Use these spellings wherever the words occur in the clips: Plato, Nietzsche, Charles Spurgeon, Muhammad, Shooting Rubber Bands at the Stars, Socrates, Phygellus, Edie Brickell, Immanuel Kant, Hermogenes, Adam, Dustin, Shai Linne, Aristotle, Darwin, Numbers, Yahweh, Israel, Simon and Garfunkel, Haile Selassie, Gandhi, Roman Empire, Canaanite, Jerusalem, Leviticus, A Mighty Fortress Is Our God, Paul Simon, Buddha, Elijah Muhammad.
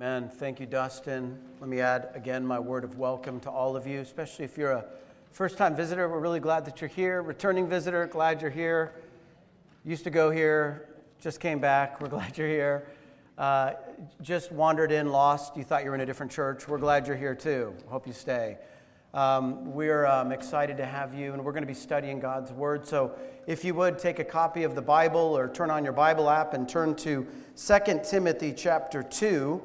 Amen. Thank you, Dustin. Let me add again my word of welcome to all of you, especially if you're a first-time visitor. We're really glad that you're here. Returning visitor, glad you're here. Used to go here, just came back. We're glad you're here. Just wandered in, lost. You thought you were in a different church. We're glad you're here, too. Hope you stay. We're excited to have you, and we're going to be studying God's Word. So if you would, take a copy of the Bible or turn on your Bible app and turn to 2 Timothy chapter 2.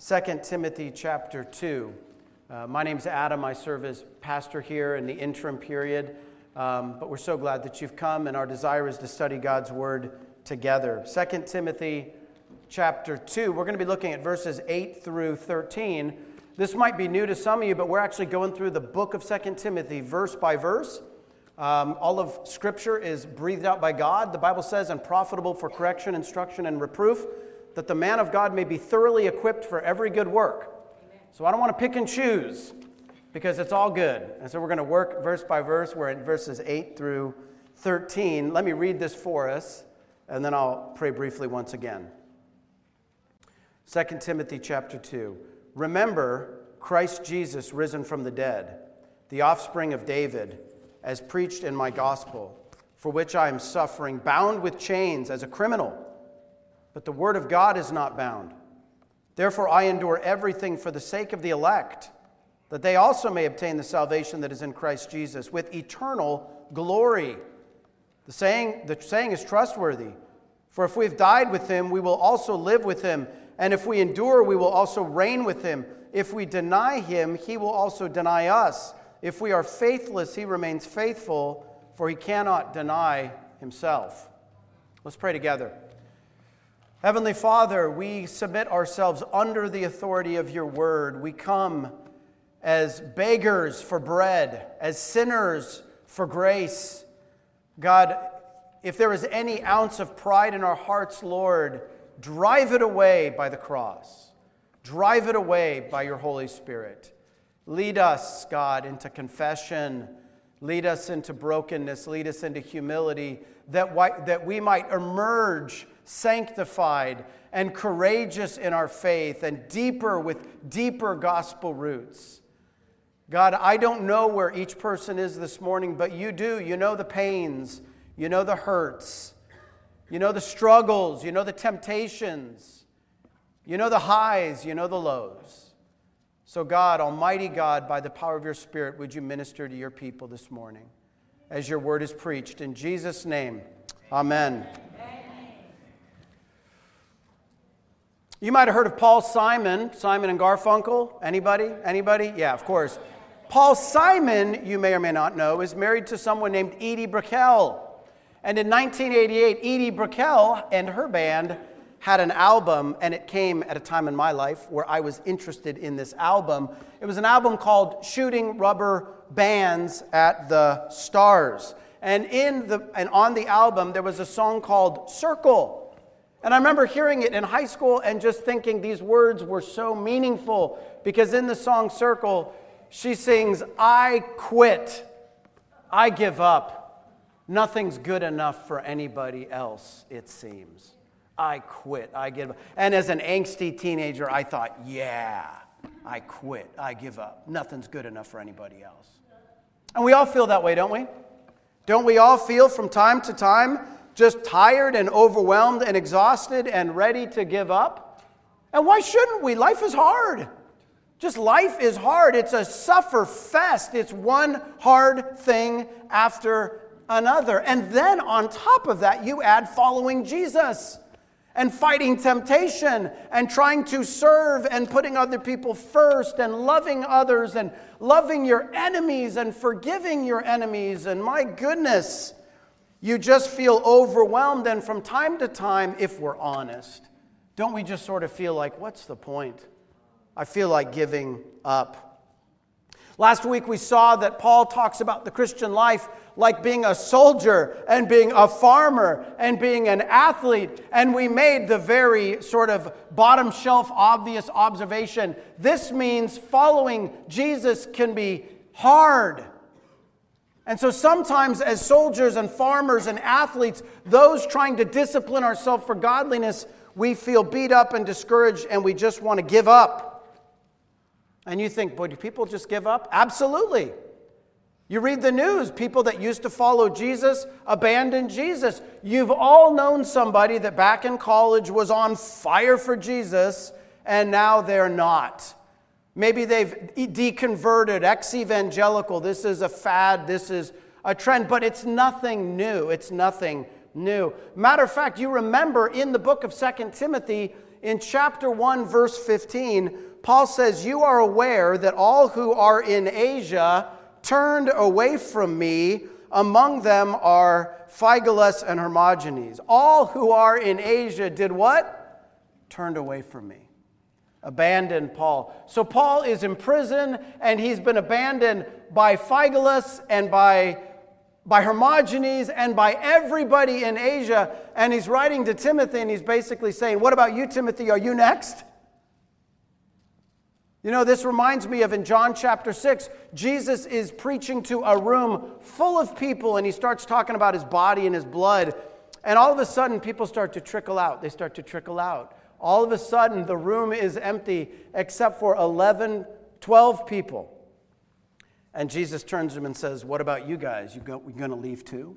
2 Timothy chapter 2. My name's Adam. I serve as pastor here in the interim period, but we're so glad that you've come, and our desire is to study God's Word together. 2 Timothy chapter 2. We're going to be looking at verses 8 through 13. This might be new to some of you, but we're actually going through the book of 2 Timothy verse by verse. All of Scripture is breathed out by God. The Bible says, and profitable for correction, instruction, and reproof, that the man of God may be thoroughly equipped for every good work. Amen. So I don't want to pick and choose, because it's all good. And so we're going to work verse by verse. We're in verses 8 through 13. Let me read this for us, and then I'll pray briefly once again. 2 Timothy chapter 2. Remember Christ Jesus risen from the dead, the offspring of David, as preached in my gospel, for which I am suffering, bound with chains as a criminal. But the word of God is not bound. Therefore I endure everything for the sake of the elect, that they also may obtain the salvation that is in Christ Jesus with eternal glory. The saying is trustworthy. For if we have died with him, we will also live with him. And if we endure, we will also reign with him. If we deny him, he will also deny us. If we are faithless, he remains faithful, for he cannot deny himself. Let's pray together. Heavenly Father, we submit ourselves under the authority of your word. We come as beggars for bread, as sinners for grace. God, if there is any ounce of pride in our hearts, Lord, drive it away by the cross. Drive it away by your Holy Spirit. Lead us, God, into confession. Lead us into brokenness. Lead us into humility, that we might emerge sanctified and courageous in our faith and deeper gospel roots. God, I don't know where each person is this morning, but you do. You know the pains. You know the hurts. You know the struggles. You know the temptations. You know the highs. You know the lows. So God, Almighty God, by the power of your Spirit, would you minister to your people this morning as your word is preached. In Jesus' name, amen. You might have heard of Paul Simon, Simon and Garfunkel. Anybody? Yeah, of course. Paul Simon, you may or may not know, is married to someone named Edie Brickell. And in 1988, Edie Brickell and her band had an album, and it came at a time in my life where I was interested in this album. It was an album called Shooting Rubber Bands at the Stars. And on the album, there was a song called Circle. And I remember hearing it in high school and just thinking these words were so meaningful, because in the song Circle, she sings, I quit, I give up, nothing's good enough for anybody else, it seems. I quit, I give up. And as an angsty teenager, I thought, yeah, I quit, I give up, nothing's good enough for anybody else. And we all feel that way, don't we? Don't we all feel from time to time just tired and overwhelmed and exhausted and ready to give up? And why shouldn't we? Life is hard. Just life is hard. It's a suffer fest. It's one hard thing after another. And then on top of that, you add following Jesus and fighting temptation and trying to serve and putting other people first and loving others and loving your enemies and forgiving your enemies. And my goodness, you just feel overwhelmed, and from time to time, if we're honest, don't we just sort of feel like, what's the point? I feel like giving up. Last week we saw that Paul talks about the Christian life like being a soldier and being a farmer and being an athlete, and we made the very sort of bottom shelf obvious observation. This means following Jesus can be hard. And so sometimes as soldiers and farmers and athletes, those trying to discipline ourselves for godliness, we feel beat up and discouraged and we just want to give up. And you think, boy, do people just give up? Absolutely. You read the news, people that used to follow Jesus abandoned Jesus. You've all known somebody that back in college was on fire for Jesus and now they're not. Maybe they've deconverted, ex-evangelical. This is a fad, this is a trend, but it's nothing new. It's nothing new. Matter of fact, you remember in the book of 2 Timothy, in chapter 1, verse 15, Paul says, "You are aware that all who are in Asia turned away from me. Among them are Phygellus and Hermogenes." All who are in Asia did what? Turned away from me. Abandoned Paul. So Paul is in prison and he's been abandoned by Phygellus and by Hermogenes and by everybody in Asia. And he's writing to Timothy and he's basically saying, what about you, Timothy? Are you next? You know, this reminds me of in John chapter 6, Jesus is preaching to a room full of people and he starts talking about his body and his blood. And all of a sudden, people start to trickle out. They start to trickle out. All of a sudden, the room is empty except for 12 people. And Jesus turns to him and says, what about you guys? You going to leave too?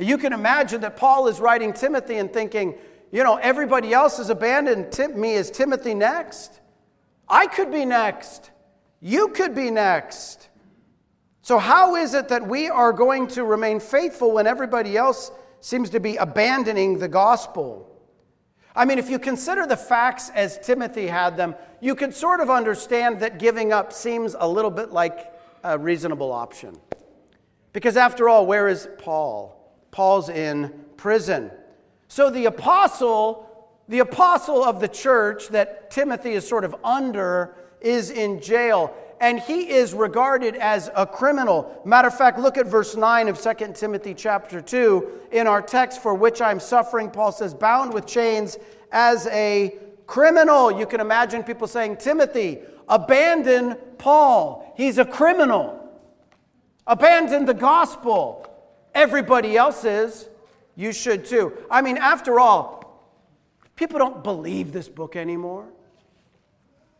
You can imagine that Paul is writing Timothy and thinking, you know, everybody else is abandoned. Me, is Timothy next? I could be next. You could be next. So how is it that we are going to remain faithful when everybody else seems to be abandoning the gospel? I mean, if you consider the facts as Timothy had them, you can sort of understand that giving up seems a little bit like a reasonable option. Because after all, where is Paul? Paul's in prison. So the apostle of the church that Timothy is sort of under is in jail. And he is regarded as a criminal. Matter of fact, look at verse 9 of 2 Timothy chapter 2. In our text, for which I'm suffering, Paul says, bound with chains as a criminal. You can imagine people saying, Timothy, abandon Paul. He's a criminal. Abandon the gospel. Everybody else is. You should too. I mean, after all, people don't believe this book anymore.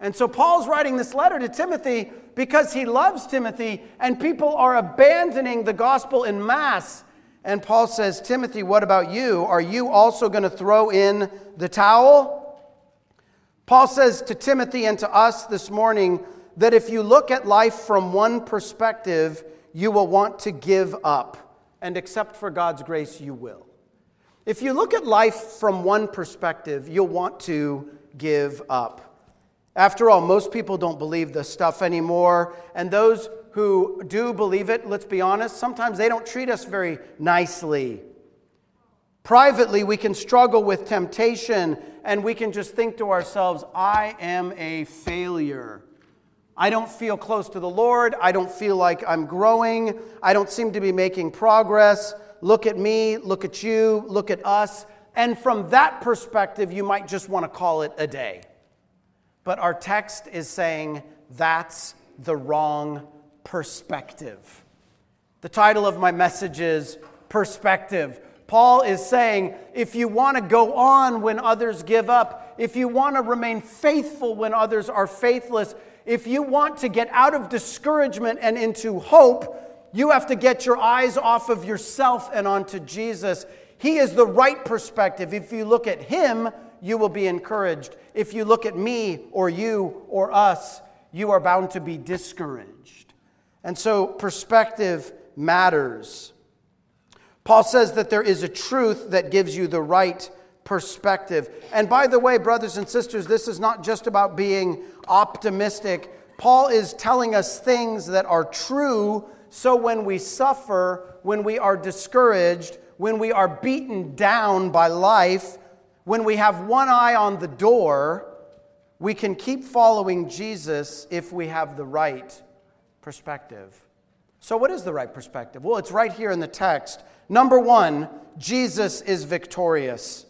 And so Paul's writing this letter to Timothy because he loves Timothy, and people are abandoning the gospel en masse. And Paul says, Timothy, what about you? Are you also going to throw in the towel? Paul says to Timothy and to us this morning that if you look at life from one perspective, you will want to give up. And except for God's grace, you will. If you look at life from one perspective, you'll want to give up. After all, most people don't believe this stuff anymore. And those who do believe it, let's be honest, sometimes they don't treat us very nicely. Privately, we can struggle with temptation and we can just think to ourselves, I am a failure. I don't feel close to the Lord. I don't feel like I'm growing. I don't seem to be making progress. Look at me, look at you, look at us. And from that perspective, you might just want to call it a day. But our text is saying that's the wrong perspective. The title of my message is Perspective. Paul is saying if you want to go on when others give up, if you want to remain faithful when others are faithless, if you want to get out of discouragement and into hope, you have to get your eyes off of yourself and onto Jesus. He is the right perspective. If you look at him, you will be encouraged. If you look at me or you or us, you are bound to be discouraged. And so perspective matters. Paul says that there is a truth that gives you the right perspective. And by the way, brothers and sisters, this is not just about being optimistic. Paul is telling us things that are true, so when we suffer, when we are discouraged, when we are beaten down by life, when we have one eye on the door, we can keep following Jesus if we have the right perspective. So what is the right perspective? Well, it's right here in the text. Number one, Jesus is victorious.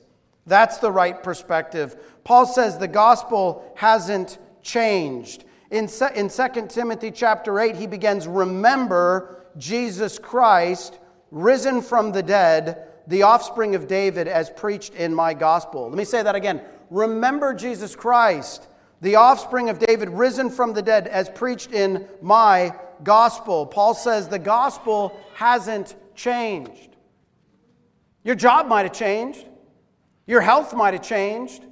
That's the right perspective. Paul says the gospel hasn't changed. In 2 Timothy chapter 8, he begins, remember Jesus Christ, risen from the dead, the offspring of David as preached in my gospel. Let me say that again. Remember Jesus Christ, the offspring of David risen from the dead as preached in my gospel. Paul says the gospel hasn't changed. Your job might have changed. Your health might have changed.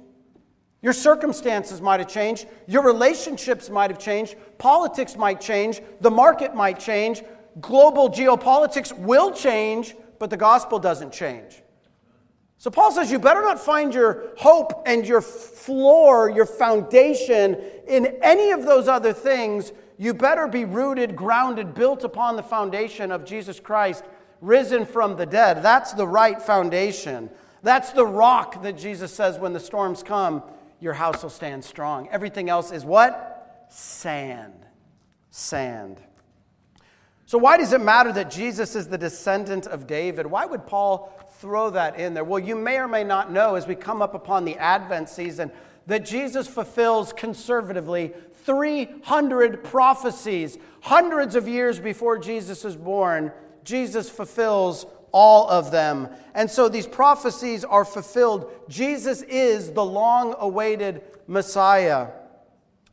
Your circumstances might have changed. Your relationships might have changed. Politics might change. The market might change. Global geopolitics will change, but the gospel doesn't change. So Paul says you better not find your hope and your floor, your foundation in any of those other things. You better be rooted, grounded, built upon the foundation of Jesus Christ, risen from the dead. That's the right foundation. That's the rock that Jesus says when the storms come, your house will stand strong. Everything else is what? Sand. Sand. So why does it matter that Jesus is the descendant of David? Why would Paul throw that in there? Well, you may or may not know as we come up upon the Advent season that Jesus fulfills conservatively 300 prophecies. Hundreds of years before Jesus is born, Jesus fulfills all of them. And so these prophecies are fulfilled. Jesus is the long-awaited Messiah.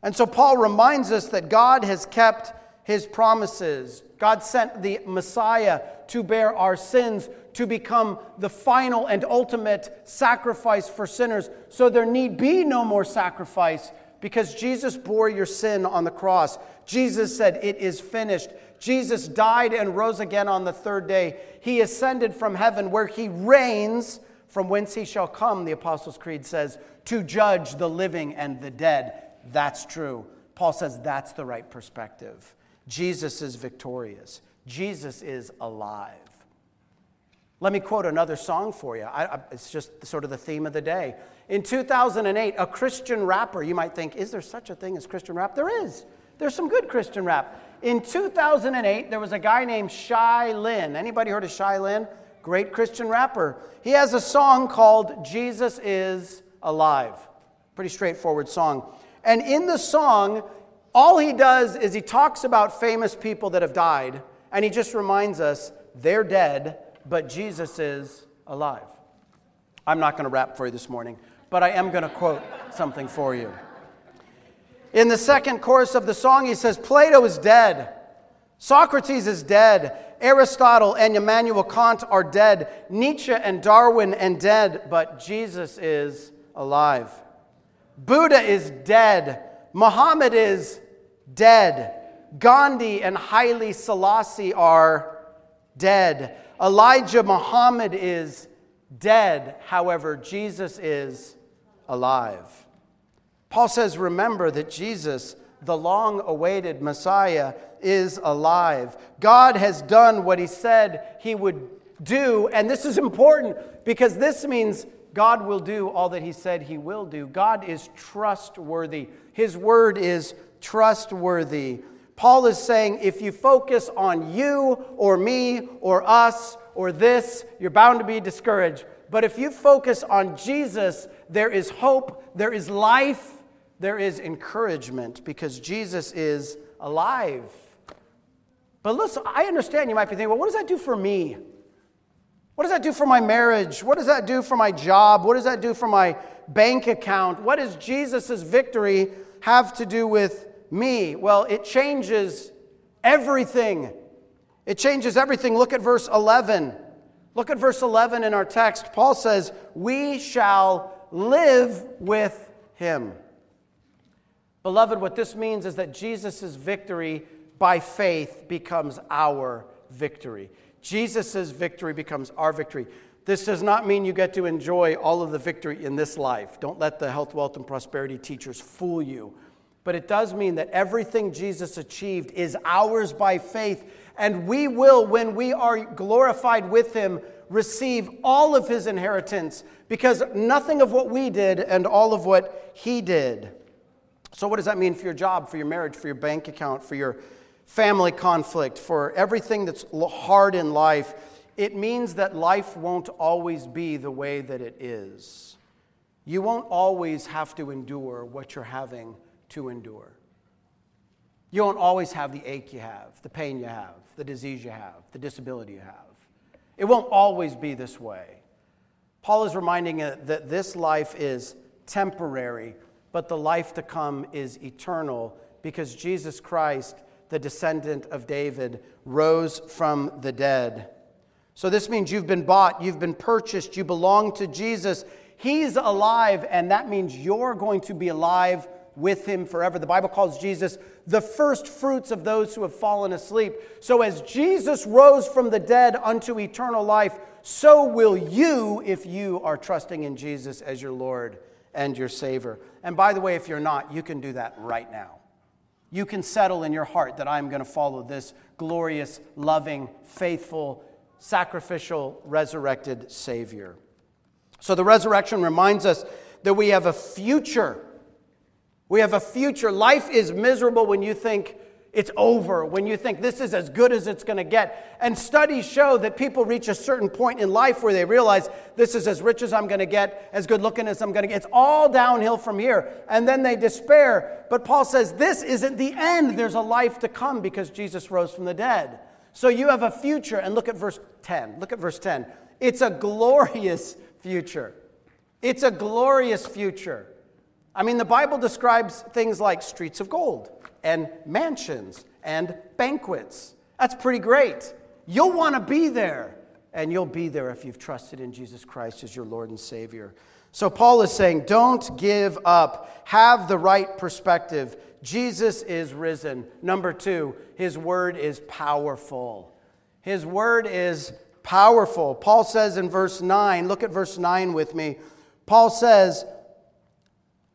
And so Paul reminds us that God has kept His promises. God sent the Messiah to bear our sins, to become the final and ultimate sacrifice for sinners. So there need be no more sacrifice because Jesus bore your sin on the cross. Jesus said, "It is finished." Jesus died and rose again on the third day. He ascended from heaven where He reigns, from whence He shall come, the Apostles' Creed says, to judge the living and the dead. That's true. Paul says that's the right perspective. Jesus is victorious. Jesus is alive. Let me quote another song for you. It's just sort of the theme of the day. In 2008, a Christian rapper, you might think, is there such a thing as Christian rap? There is. There's some good Christian rap. In 2008, there was a guy named Shai Linne. Anybody heard of Shai Linne? Great Christian rapper. He has a song called Jesus Is Alive. Pretty straightforward song. And in the song, all he does is he talks about famous people that have died, and he just reminds us they're dead, but Jesus is alive. I'm not going to rap for you this morning, but I am going to quote something for you. In the second chorus of the song, he says, Plato is dead. Socrates is dead. Aristotle and Immanuel Kant are dead. Nietzsche and Darwin and dead, but Jesus is alive. Buddha is dead. Muhammad is dead. Gandhi and Haile Selassie are dead. Elijah Muhammad is dead. However, Jesus is alive. Paul says, remember that Jesus, the long-awaited Messiah, is alive. God has done what He said He would do. And this is important because this means God will do all that He said He will do. God is trustworthy. His word is trustworthy. Paul is saying if you focus on you or me or us or this, you're bound to be discouraged. But if you focus on Jesus, there is hope, there is life, there is encouragement because Jesus is alive. But listen, I understand you might be thinking, well, what does that do for me? What does that do for my marriage? What does that do for my job? What does that do for my bank account? What does Jesus' victory have to do with me? Well, it changes everything. It changes everything. Look at verse 11. Look at verse 11 in our text. Paul says, we shall live with Him. Beloved, what this means is that Jesus' victory by faith becomes our victory. Jesus' victory becomes our victory. This does not mean you get to enjoy all of the victory in this life. Don't let the health, wealth, and prosperity teachers fool you. But it does mean that everything Jesus achieved is ours by faith, and we will, when we are glorified with Him, receive all of His inheritance because nothing of what we did and all of what He did. So what does that mean for your job, for your marriage, for your bank account, for your family conflict, for everything that's hard in life? It means that life won't always be the way that it is. You won't always have to endure what you're having to endure. You won't always have the ache you have, the pain you have, the disease you have, the disability you have. It won't always be this way. Paul is reminding us that this life is temporary, but the life to come is eternal because Jesus Christ, the descendant of David, rose from the dead. So this means you've been bought, you've been purchased, you belong to Jesus. He's alive, and that means you're going to be alive with him forever. The Bible calls Jesus the first fruits of those who have fallen asleep. So as Jesus rose from the dead unto eternal life, so will you if you are trusting in Jesus as your Lord and your Savior. And by the way, if you're not, you can do that right now. You can settle in your heart that I'm going to follow this glorious, loving, faithful, sacrificial, resurrected Savior. So the resurrection reminds us that we have a future. We have a future. Life is miserable when you think it's over, when you think this is as good as it's going to get. And studies show that people reach a certain point in life where they realize this is as rich as I'm going to get, as good looking as I'm going to get. It's all downhill from here. And then they despair. But Paul says this isn't the end. There's a life to come because Jesus rose from the dead. So you have a future. And look at verse 10. Look at verse 10. It's a glorious future. It's a glorious future. I mean, the Bible describes things like streets of gold and mansions and banquets. That's pretty great. You'll want to be there, and you'll be there if you've trusted in Jesus Christ as your Lord and Savior. So Paul is saying, don't give up. Have the right perspective. Jesus is risen. Number two, his word is powerful. His word is powerful. Paul says in verse 9, look at verse 9 with me. Paul says,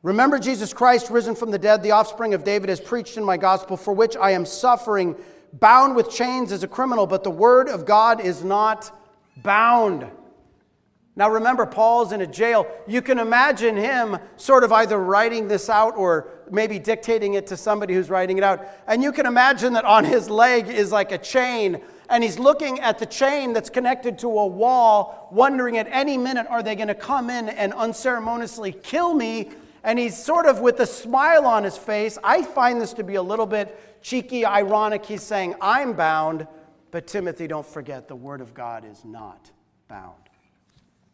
remember Jesus Christ, risen from the dead, the offspring of David, as preached in my gospel, for which I am suffering, bound with chains as a criminal, but the word of God is not bound. Now remember, Paul's in a jail. You can imagine him sort of either writing this out or maybe dictating it to somebody who's writing it out. And you can imagine that on his leg is like a chain, and he's looking at the chain that's connected to a wall, wondering at any minute, are they going to come in and unceremoniously kill me? And he's sort of with a smile on his face. I find this to be a little bit cheeky, ironic. He's saying, I'm bound, but Timothy, don't forget, the Word of God is not bound.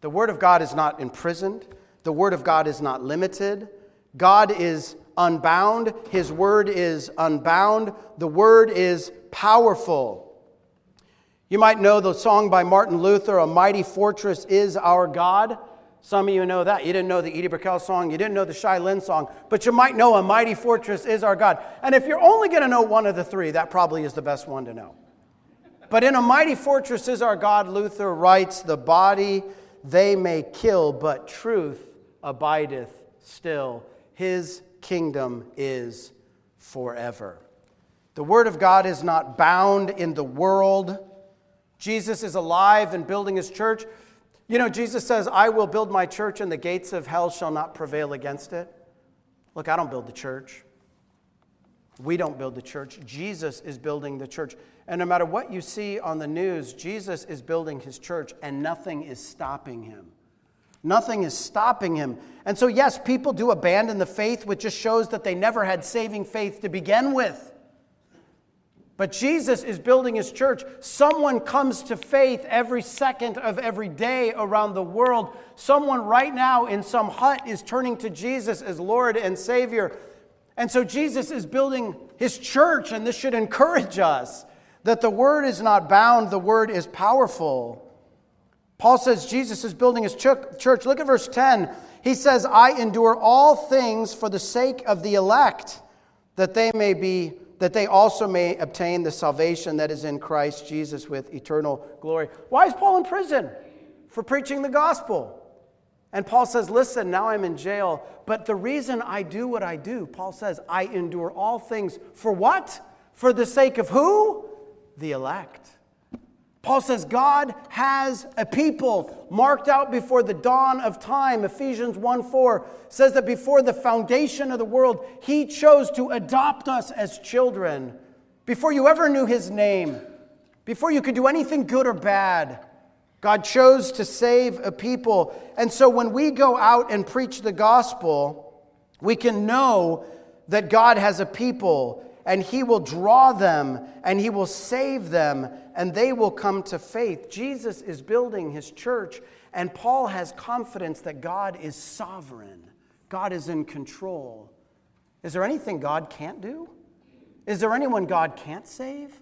The Word of God is not imprisoned. The Word of God is not limited. God is unbound. His Word is unbound. The Word is powerful. You might know the song by Martin Luther, A Mighty Fortress Is Our God. Some of you know that. You didn't know the Edie Brickell song. You didn't know the Shai Linne song. But you might know A Mighty Fortress Is Our God. And if you're only going to know one of the three, that probably is the best one to know. But in A Mighty Fortress Is Our God, Luther writes, the body they may kill, but truth abideth still. His kingdom is forever. The Word of God is not bound in the world. Jesus is alive and building his church. You know, Jesus says, I will build my church and the gates of hell shall not prevail against it. Look, I don't build the church. We don't build the church. Jesus is building the church. And no matter what you see on the news, Jesus is building his church and nothing is stopping him. Nothing is stopping him. And so, yes, people do abandon the faith, which just shows that they never had saving faith to begin with. But Jesus is building his church. Someone comes to faith every second of every day around the world. Someone right now in some hut is turning to Jesus as Lord and Savior. And so Jesus is building his church, and this should encourage us that the word is not bound, the word is powerful. Paul says Jesus is building his church. Look at verse 10. He says, I endure all things for the sake of the elect, that they also may obtain the salvation that is in Christ Jesus with eternal glory. Why is Paul in prison? For preaching the gospel. And Paul says, listen, now I'm in jail, but the reason I do what I do, Paul says, I endure all things for what? For the sake of who? The elect. Paul says, God has a people marked out before the dawn of time. Ephesians 1:4 says that before the foundation of the world, he chose to adopt us as children. Before you ever knew his name, before you could do anything good or bad, God chose to save a people. And so when we go out and preach the gospel, we can know that God has a people. and he will draw them, and he will save them, and they will come to faith. Jesus is building his church, and Paul has confidence that God is sovereign. God is in control. Is there anything God can't do? Is there anyone God can't save?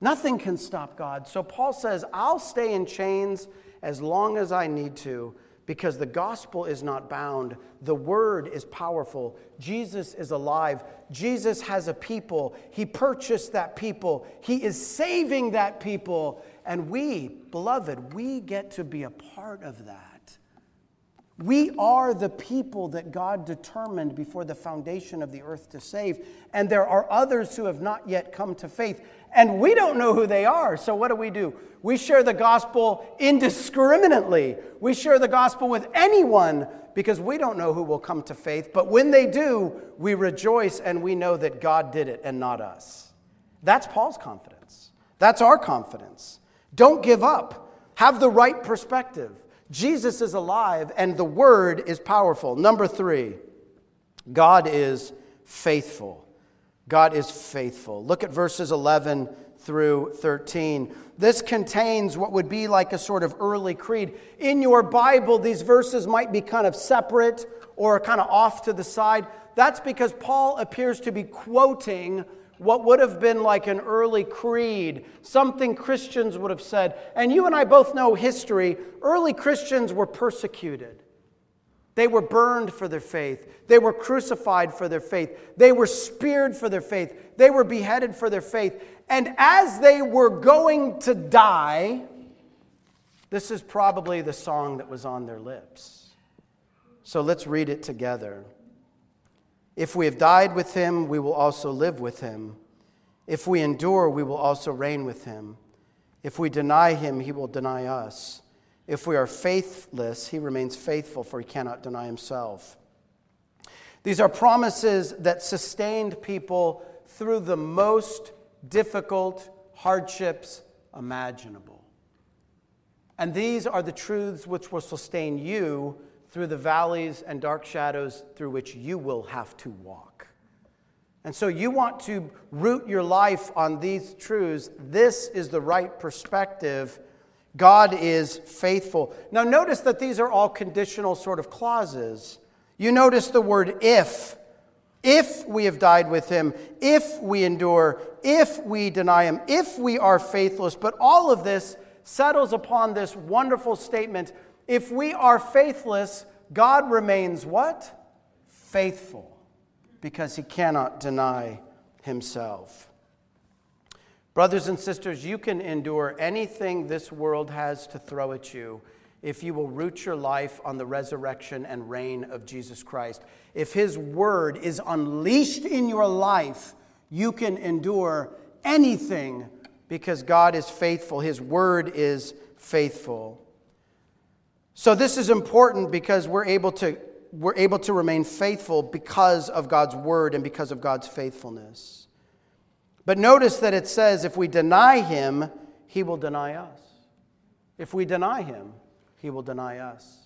Nothing can stop God. So Paul says, I'll stay in chains as long as I need to, because the gospel is not bound. The word is powerful. Jesus is alive. Jesus has a people. He purchased that people. He is saving that people. And we, beloved, we get to be a part of that. We are the people that God determined before the foundation of the earth to save. And there are others who have not yet come to faith. And we don't know who they are. So what do? We share the gospel indiscriminately. We share the gospel with anyone because we don't know who will come to faith. But when they do, we rejoice and we know that God did it and not us. That's Paul's confidence. That's our confidence. Don't give up. Have the right perspective. Jesus is alive and the word is powerful. Number 3, God is faithful. God is faithful. Look at verses 11 through 13. This contains what would be like a sort of early creed. In your Bible, these verses might be kind of separate or kind of off to the side. That's because Paul appears to be quoting what would have been like an early creed, something Christians would have said. And you and I both know history. Early Christians were persecuted. They were burned for their faith. They were crucified for their faith. They were speared for their faith. They were beheaded for their faith. And as they were going to die, this is probably the song that was on their lips. So let's read it together. If we have died with him, we will also live with him. If we endure, we will also reign with him. If we deny him, he will deny us. If we are faithless, he remains faithful, for he cannot deny himself. These are promises that sustained people through the most difficult hardships imaginable. And these are the truths which will sustain you through the valleys and dark shadows through which you will have to walk. And so you want to root your life on these truths. This is the right perspective. God is faithful. Now notice that these are all conditional sort of clauses. You notice the word if. If we have died with him, if we endure, if we deny him, if we are faithless. But all of this settles upon this wonderful statement. If we are faithless, God remains what? Faithful, because he cannot deny himself. Brothers and sisters, you can endure anything this world has to throw at you if you will root your life on the resurrection and reign of Jesus Christ. If his word is unleashed in your life, you can endure anything because God is faithful. His word is faithful. So this is important because we're able to remain faithful because of God's word and because of God's faithfulness. But notice that it says if we deny him, he will deny us. If we deny him, he will deny us.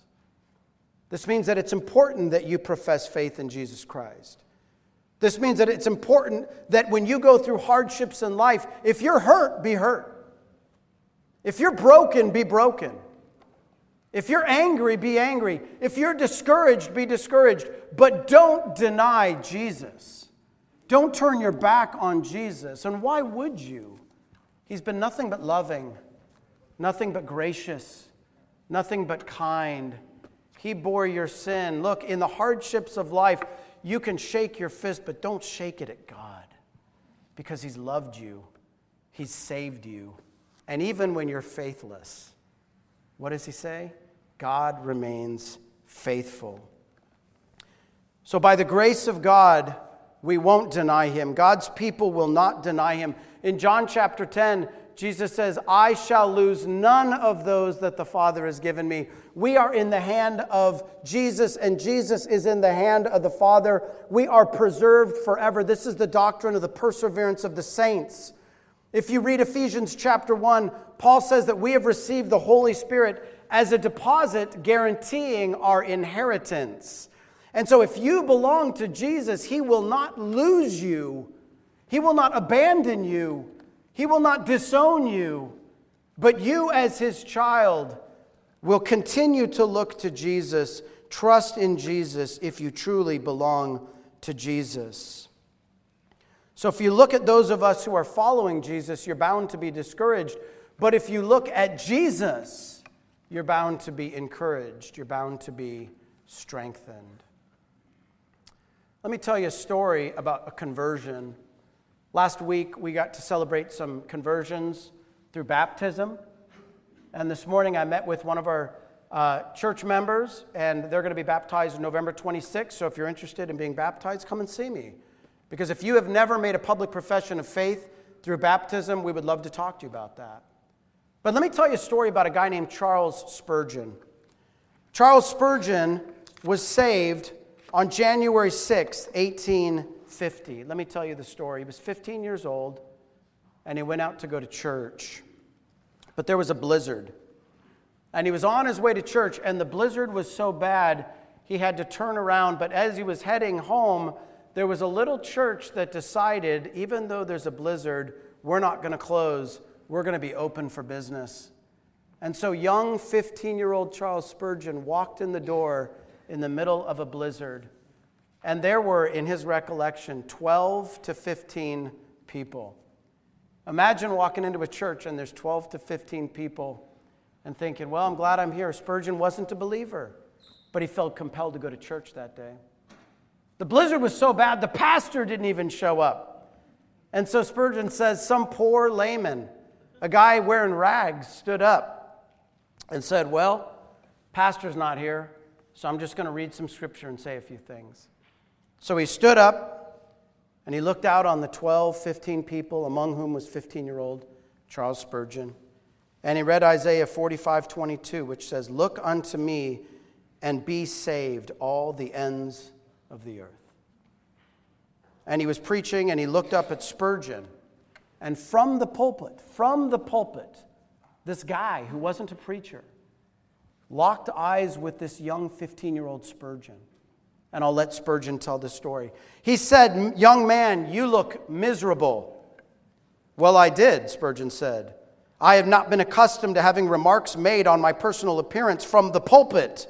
This means that it's important that you profess faith in Jesus Christ. This means that it's important that when you go through hardships in life, if you're hurt, be hurt. If you're broken, be broken. If you're angry, be angry. If you're discouraged, be discouraged. But don't deny Jesus. Don't turn your back on Jesus. And why would you? He's been nothing but loving, nothing but gracious, nothing but kind. He bore your sin. Look, in the hardships of life, you can shake your fist, but don't shake it at God because he's loved you. He's saved you. And even when you're faithless, what does he say? God remains faithful. So by the grace of God, we won't deny him. God's people will not deny him. In John chapter 10, Jesus says, I shall lose none of those that the Father has given me. We are in the hand of Jesus, and Jesus is in the hand of the Father. We are preserved forever. This is the doctrine of the perseverance of the saints. If you read Ephesians chapter 1, Paul says that we have received the Holy Spirit as a deposit guaranteeing our inheritance. And so if you belong to Jesus, he will not lose you He will not abandon you. He will not disown you. But you, as his child, will continue to look to Jesus. Trust in Jesus if you truly belong to Jesus. So if you look at those of us who are following Jesus, you're bound to be discouraged. But if you look at Jesus, you're bound to be encouraged. You're bound to be strengthened. Let me tell you a story about a conversion. Last week, we got to celebrate some conversions through baptism. And this morning, I met with one of our church members, and they're going to be baptized November 26th. So if you're interested in being baptized, come and see me. Because if you have never made a public profession of faith through baptism, we would love to talk to you about that. But let me tell you a story about a guy named Charles Spurgeon. Charles Spurgeon was saved on January 6th, 1850. Let me tell you the story. He was 15 years old, and he went out to go to church. But there was a blizzard. And he was on his way to church, and the blizzard was so bad, he had to turn around. But as he was heading home, there was a little church that decided, even though there's a blizzard, we're not going to close. We're going to be open for business. And so young 15-year-old Charles Spurgeon walked in the door in the middle of a blizzard. And there were, in his recollection, 12 to 15 people. Imagine walking into a church and there's 12 to 15 people and thinking, well, I'm glad I'm here. Spurgeon wasn't a believer, but he felt compelled to go to church that day. The blizzard was so bad, the pastor didn't even show up. And so Spurgeon says, some poor layman, a guy wearing rags, stood up and said, well, pastor's not here, so I'm just going to read some scripture and say a few things. So he stood up, and he looked out on the 12, 15 people, among whom was 15-year-old Charles Spurgeon. And he read Isaiah 45:22, which says, look unto me and be saved, all the ends of the earth. And he was preaching, and he looked up at Spurgeon. And from the pulpit, this guy who wasn't a preacher locked eyes with this young 15-year-old Spurgeon. And I'll let Spurgeon tell the story. He said, young man, you look miserable. Well, I did, Spurgeon said. I have not been accustomed to having remarks made on my personal appearance from the pulpit.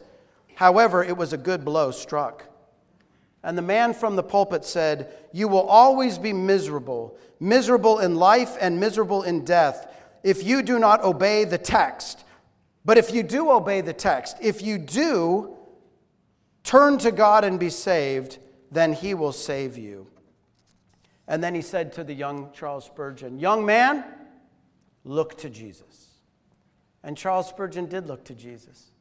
However, it was a good blow struck. And the man from the pulpit said, you will always be miserable, miserable in life and miserable in death, if you do not obey the text. But if you do obey the text, if you do turn to God and be saved, then he will save you. And then he said to the young Charles Spurgeon, young man, look to Jesus. And Charles Spurgeon did look to Jesus.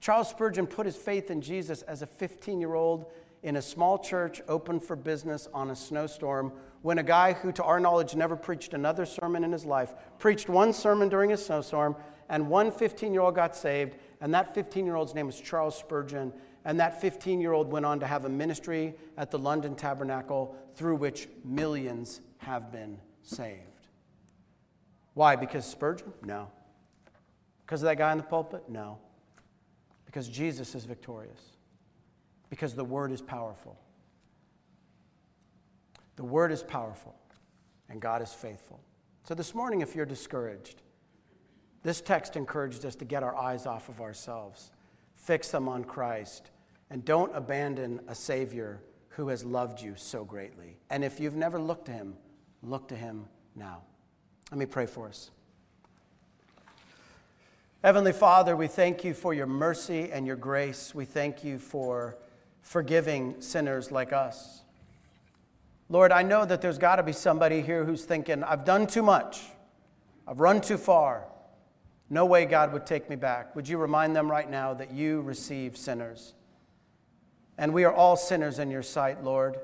Charles Spurgeon put his faith in Jesus as a 15-year-old in a small church open for business on a snowstorm, when a guy who, to our knowledge, never preached another sermon in his life, preached one sermon during a snowstorm, and one 15-year-old got saved, and that 15-year-old's name was Charles Spurgeon, and that 15-year-old went on to have a ministry at the London Tabernacle through which millions have been saved. Why? Because Spurgeon? No. Because of that guy in the pulpit? No. Because Jesus is victorious. Because the word is powerful. The word is powerful, and God is faithful. So this morning, if you're discouraged, this text encouraged us to get our eyes off of ourselves, fix them on Christ, and don't abandon a Savior who has loved you so greatly. And if you've never looked to him, look to him now. Let me pray for us. Heavenly Father, we thank you for your mercy and your grace. We thank you for forgiving sinners like us. Lord, I know that there's got to be somebody here who's thinking, I've done too much. I've run too far. No way God would take me back. Would you remind them right now that you receive sinners? And we are all sinners in your sight, Lord.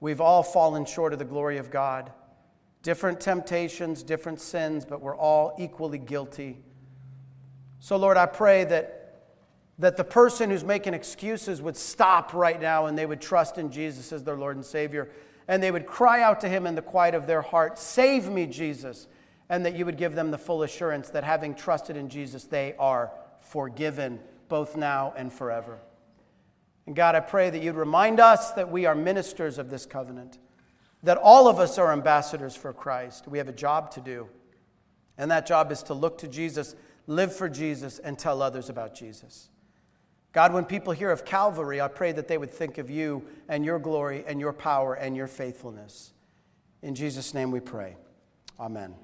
We've all fallen short of the glory of God. Different temptations, different sins, but we're all equally guilty. So, Lord, I pray that the person who's making excuses would stop right now, and they would trust in Jesus as their Lord and Savior, and they would cry out to him in the quiet of their heart, save me, Jesus, and that you would give them the full assurance that having trusted in Jesus, they are forgiven, both now and forever. And God, I pray that you'd remind us that we are ministers of this covenant, that all of us are ambassadors for Christ. We have a job to do. And that job is to look to Jesus, live for Jesus, and tell others about Jesus. God, when people hear of Calvary, I pray that they would think of you and your glory and your power and your faithfulness. In Jesus' name we pray. Amen.